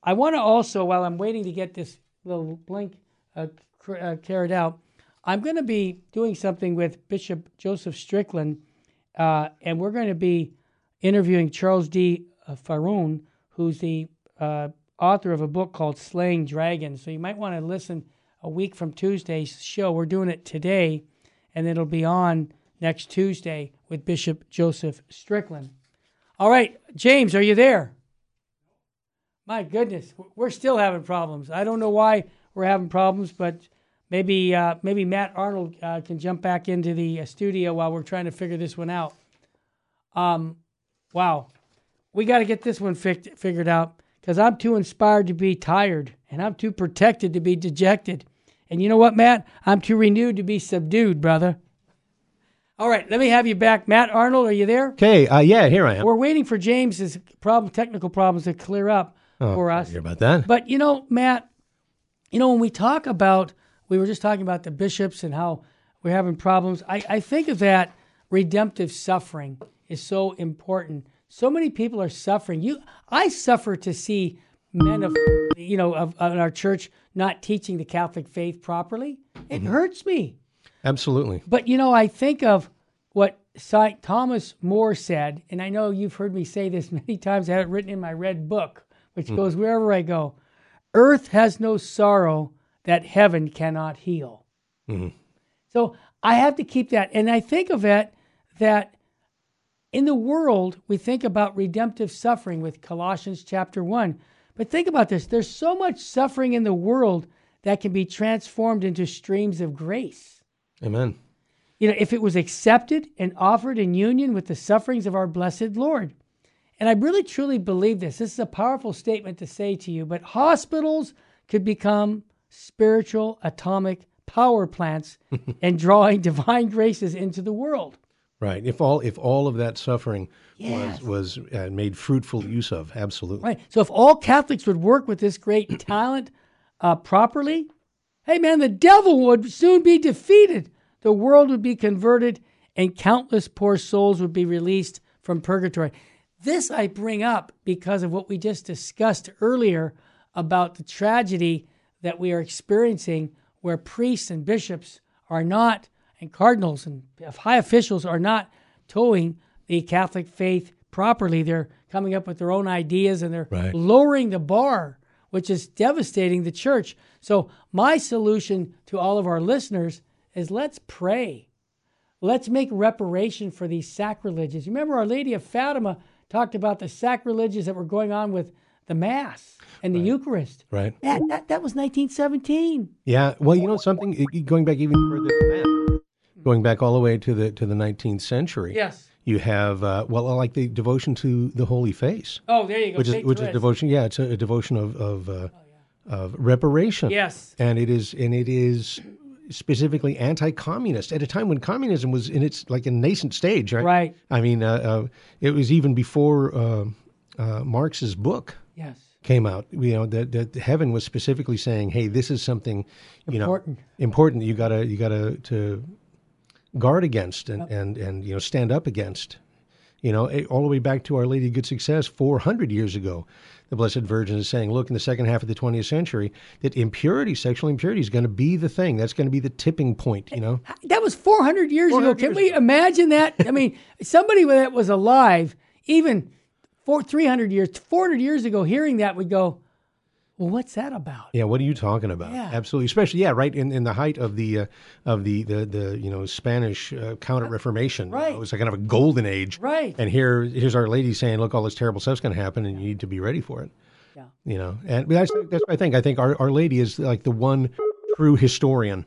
I want to also, while I'm waiting to get this little blink uh, cr- uh, carried out, I'm going to be doing something with Bishop Joseph Strickland, uh, and we're going to be interviewing Charles D. Faroon, who's the uh, author of a book called Slaying Dragons. So you might want to listen a week from Tuesday's show. We're doing it today, and it'll be on next Tuesday with Bishop Joseph Strickland. All right, James, are you there? My goodness, we're still having problems. I don't know why we're having problems, but maybe uh, maybe Matt Arnold uh, can jump back into the uh, studio while we're trying to figure this one out. Um, wow, we got to get this one fi- figured out because I'm too inspired to be tired, and I'm too protected to be dejected. And you know what, Matt? I'm too renewed to be subdued, brother. All right, let me have you back. Matt Arnold, are you there? Okay, uh, yeah, here I am. We're waiting for James's problem, technical problems to clear up oh, for us. I hear about that. But, you know, Matt, you know, when we talk about, we were just talking about the bishops and how we're having problems. I, I think of that redemptive suffering is so important. So many people are suffering. You, I suffer to see men of, you know, of, of our church not teaching the Catholic faith properly. It mm-hmm. hurts me. Absolutely. But, you know, I think of what Saint Thomas More said, and I know you've heard me say this many times. I have it written in my red book, which mm-hmm. goes wherever I go. Earth has no sorrow that heaven cannot heal. Mm-hmm. So I have to keep that. And I think of it that in the world, we think about redemptive suffering with Colossians chapter one. But think about this. There's so much suffering in the world that can be transformed into streams of grace. Amen. You know, if it was accepted and offered in union with the sufferings of our blessed Lord. And I really truly believe this. This is a powerful statement to say to you, but hospitals could become spiritual atomic power plants and drawing divine graces into the world. Right. If all if all of that suffering yes. was, was uh, made fruitful use of, absolutely. Right. So if all Catholics would work with this great talent uh, properly, hey, man, the devil would soon be defeated. The world would be converted, and countless poor souls would be released from purgatory. This I bring up because of what we just discussed earlier about the tragedy that we are experiencing where priests and bishops are not, and cardinals and high officials are not towing the Catholic faith properly. They're coming up with their own ideas, and they're right. lowering the bar, which is devastating the church. So my solution to all of our listeners is let's pray. Let's make reparation for these sacrileges. Remember, Our Lady of Fatima talked about the sacrileges that were going on with the Mass and the right. Eucharist. Right. That, that, that was nineteen seventeen. Yeah. Well, you know something, going back even further than that, going back all the way to the to the nineteenth century. Yes. You have, uh, well, like the devotion to the Holy Face. Oh, there you go. Which is, which is devotion, yeah, it's a, a devotion of of, uh, oh, yeah. of reparation. Yes. And it is, and it is specifically anti-communist at a time when communism was in its, like, a nascent stage, right? Right. I mean, uh, uh, it was even before uh, uh, Marx's book. Yes. Came out, you know, that, that heaven was specifically saying, "Hey, this is something, you important. know, important. You gotta, you gotta to guard against and, yep. and, and you know, stand up against." You know, all the way back to Our Lady of Good Success, four hundred years ago, the Blessed Virgin is saying, look, in the second half of the twentieth century, that impurity, sexual impurity is going to be the thing. That's going to be the tipping point, you know? That was four hundred years four hundred ago. Years Can we ago. imagine that? I mean, somebody that was alive, even four, three hundred years, four hundred years ago, hearing that would go, well, what's that about? Yeah, what are you talking about? Yeah. Absolutely, especially yeah, right in, in the height of the uh, of the, the the you know Spanish uh, Counter Reformation. Right, you know, it was like kind of a golden age. Right, and here here's Our Lady saying, "Look, all this terrible stuff's going to happen, and you need to be ready for it." Yeah, you know, and that's that's what I think. I think Our Our Lady is like the one true historian.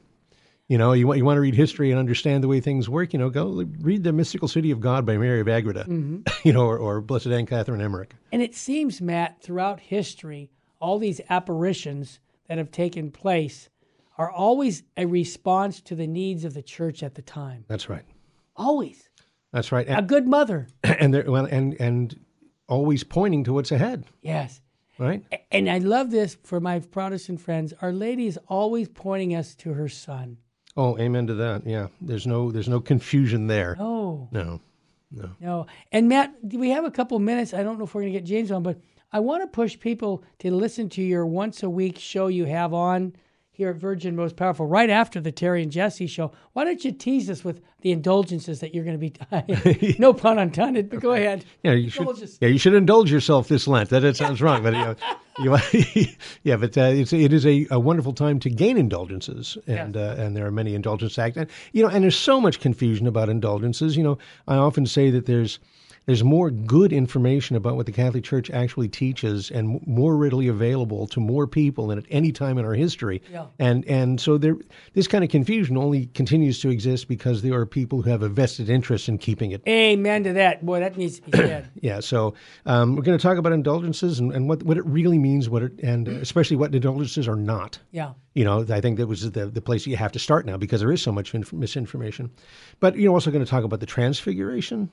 You know, you want you want to read history and understand the way things work. You know, go read The Mystical City of God by Mary of Agreda. Mm-hmm. You know, or, or Blessed Anne Catherine Emmerich. And it seems, Matt, throughout history, all these apparitions that have taken place are always a response to the needs of the church at the time. That's right. Always. That's right. And, a good mother. And well, and and always pointing to what's ahead. Yes. Right? And I love this for my Protestant friends. Our Lady is always pointing us to her Son. Oh, amen to that. Yeah. There's no there's no confusion there. No. No. No. No. And Matt, we have a couple minutes. I don't know if we're going to get James on, but I want to push people to listen to your once-a-week show you have on here at Virgin Most Powerful, right after the Terry and Jesse show. Why don't you tease us with the indulgences that you're going to be... No pun intended, but go ahead. Yeah, you should, yeah, you should indulge yourself this Lent. That, that sounds wrong, but... You know, yeah, but uh, it's, it is a, a wonderful time to gain indulgences, and yes. uh, and there are many indulgence acts, and you know, and there's so much confusion about indulgences. You know, I often say that there's there's more good information about what the Catholic Church actually teaches, and m- more readily available to more people than at any time in our history. Yeah. And and so there, this kind of confusion only continues to exist because there are people who have a vested interest in keeping it. Amen to that, boy. That needs to be said. Yeah. So um, we're going to talk about indulgences and, and what what it really means, what it, and especially what indulgences are not. Yeah. You know, I think that was the, the place you have to start now because there is so much inf- misinformation. But you're also going to talk about the Transfiguration,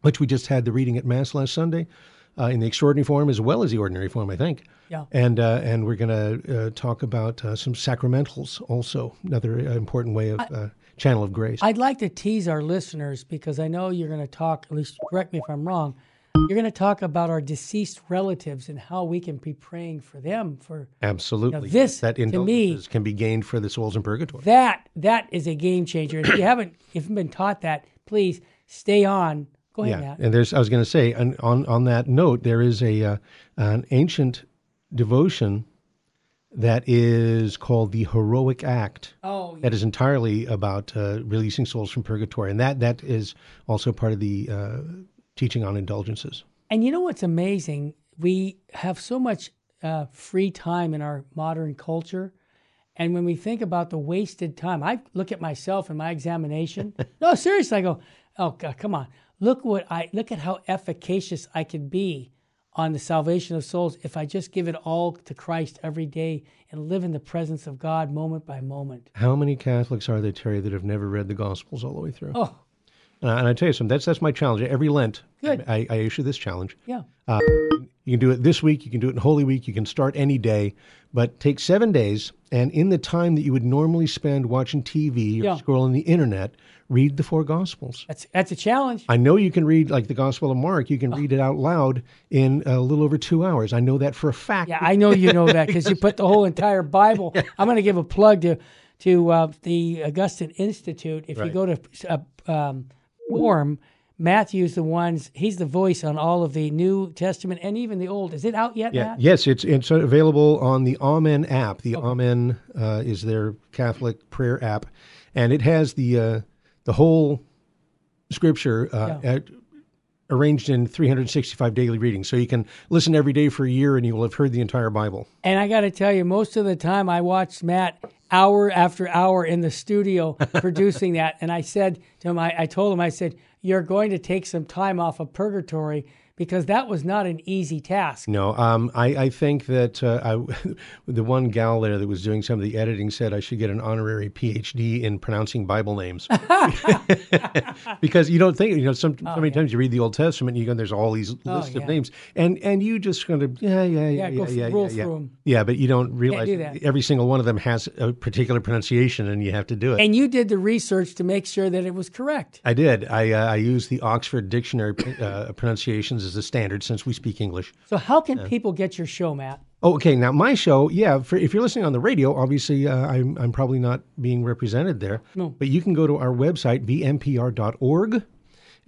which we just had the reading at Mass last Sunday, uh, in the extraordinary form as well as the ordinary form, I think. Yeah. And uh, and we're going to uh, talk about uh, some sacramentals also, another important way of I, uh, channel of grace. I'd like to tease our listeners because I know you're going to talk, at least correct me if I'm wrong, You're going to talk about our deceased relatives and how we can be praying for them. For absolutely, you know, this that to me can be gained for the souls in purgatory. That that is a game changer. And if you haven't, if you've been taught that, please stay on. Go ahead, yeah. Matt. And there's, I was going to say, on, on on that note, there is a uh, an ancient devotion that is called the Heroic Act. Oh, yeah. That is entirely about uh, releasing souls from purgatory, and that that is also part of the uh, teaching on indulgences. And you know what's amazing? We have so much uh, free time in our modern culture, and when we think about the wasted time, I look at myself in my examination. No, seriously, I go, oh God, come on! Look what I look at how efficacious I could be on the salvation of souls if I just give it all to Christ every day and live in the presence of God moment by moment. How many Catholics are there, Terry, that have never read the Gospels all the way through? Oh. Uh, and I tell you something, that's that's my challenge. Every Lent, Good. I, I issue this challenge. Yeah. Uh, you can do it this week, you can do it in Holy Week, you can start any day, but take seven days, and in the time that you would normally spend watching T V or yeah. scrolling the internet, read the four Gospels. That's that's a challenge. I know you can read, like the Gospel of Mark, you can oh. read it out loud in a little over two hours. I know that for a fact. Yeah, I know you know that because you put the whole entire Bible. Yeah. I'm going to give a plug to to uh, the Augustine Institute. If right. you go to uh, um, Warm, Matthew's the ones, he's the voice on all of the New Testament and even the Old. Is it out yet, yeah. Matt? Yes, it's it's available on the Amen app. The okay. Amen uh, is their Catholic prayer app, and it has the uh, the whole scripture uh, yeah. at, arranged in three hundred sixty-five daily readings. So you can listen every day for a year, and you will have heard the entire Bible. And I got to tell you, most of the time I watched Matt hour after hour in the studio producing that. And I said to him, I, I told him, I said, you're going to take some time off of purgatory because that was not an easy task. No, um, I, I think that uh, I, the one gal there that was doing some of the editing said I should get an honorary P H D in pronouncing Bible names. Because you don't think, you know, some, oh, so many yeah. times you read the Old Testament and you go, there's all these lists oh, yeah. of names. And and you just kind of, yeah, yeah, yeah, yeah, yeah, go yeah, roll yeah, through yeah. them. Yeah, but you don't realize do every single one of them has a particular pronunciation and you have to do it. And you did the research to make sure that it was correct. I did. I, uh, I used the Oxford Dictionary uh, pronunciations is the standard since we speak English. So how can uh, people get your show, Matt? Oh, okay. Now, my show, yeah, for, if you're listening on the radio, obviously uh, I'm, I'm probably not being represented there. No. But you can go to our website, v m p r dot org,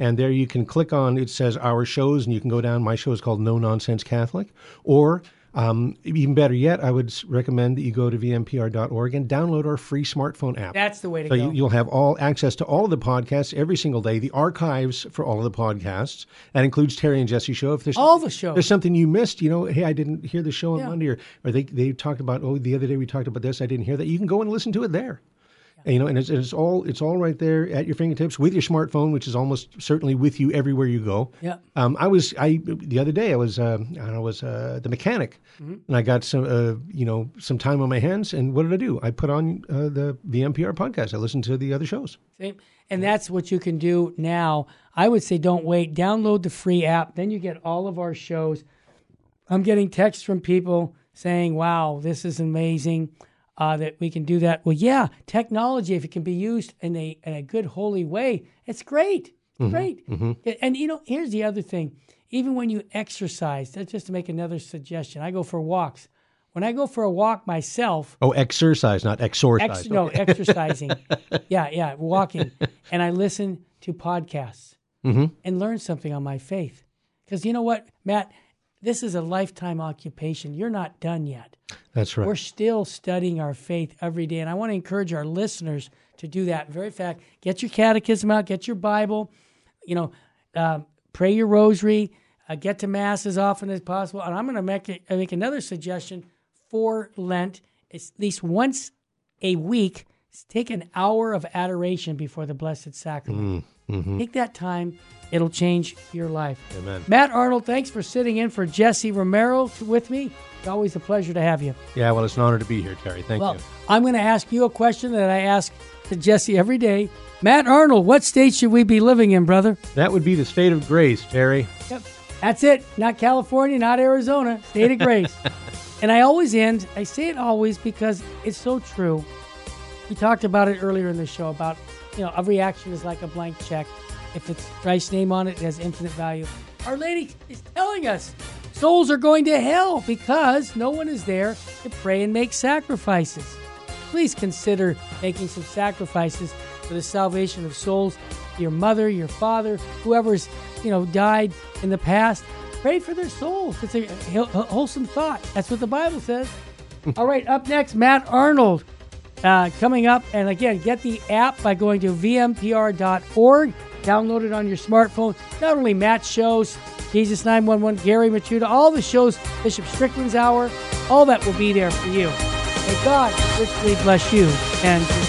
and there you can click on, it says Our Shows, and you can go down. My show is called No Nonsense Catholic. Or, um, even better yet, I would recommend that you go to v m p r dot org and download our free smartphone app. That's the way to so go. So you, you'll have all access to all of the podcasts every single day, the archives for all of the podcasts. That includes Terry and Jesse show. If there's all the shows. There's something you missed, you know, hey, I didn't hear the show on yeah. Monday, or, or they they talked about, oh, the other day we talked about this, I didn't hear that. You can go and listen to it there. And, you know, and it's, it's all it's all right there at your fingertips with your smartphone, which is almost certainly with you everywhere you go. Yeah. Um. I was I the other day I was uh, I don't know, was uh, the mechanic, mm-hmm. and I got some uh, you know some time on my hands. And what did I do? I put on uh, the the N P R podcast. I listened to the other shows. Same. And that's what you can do now. I would say don't wait. Download the free app. Then you get all of our shows. I'm getting texts from people saying, "Wow, this is amazing." Uh, that we can do that. Well, yeah, technology, if it can be used in a in a good, holy way, it's great. It's great. Mm-hmm. And, and, you know, here's the other thing. Even when you exercise, that's just to make another suggestion. I go for walks. When I go for a walk myself. Oh, exercise, not exorcise. Ex, no, exercising. Yeah, yeah, walking. And I listen to podcasts mm-hmm. and learn something on my faith. Because you know what, Matt? This is a lifetime occupation. You're not done yet. That's right. We're still studying our faith every day. And I want to encourage our listeners to do that. In very fact, get your catechism out, get your Bible, you know, uh, pray your rosary, uh, get to Mass as often as possible. And I'm going to make, a, make another suggestion for Lent. It's at least once a week, take an hour of adoration before the Blessed Sacrament. Mm. Mm-hmm. Take that time. It'll change your life. Amen. Matt Arnold, thanks for sitting in for Jesse Romero with me. It's always a pleasure to have you. Yeah, well, it's an honor to be here, Terry. Thank well, you. I'm going to ask you a question that I ask to Jesse every day. Matt Arnold, what state should we be living in, brother? That would be the state of grace, Terry. Yep. That's it. Not California, not Arizona. State of grace. And I always end, I say it always because it's so true. We talked about it earlier in the show about, you know, every action is like a blank check. If it's Christ's name on it, it has infinite value. Our Lady is telling us souls are going to hell because no one is there to pray and make sacrifices. Please consider making some sacrifices for the salvation of souls. Your mother, your father, whoever's, you know, died in the past, pray for their souls. It's a wholesome thought. That's what the Bible says. All right, up next, Matt Arnold uh, coming up. And again, get the app by going to v m p r dot org. Download it on your smartphone. Not only Matt's shows, Jesus nine one one, Gary Matuda, all the shows, Bishop Strickland's Hour, all that will be there for you. May God richly bless you and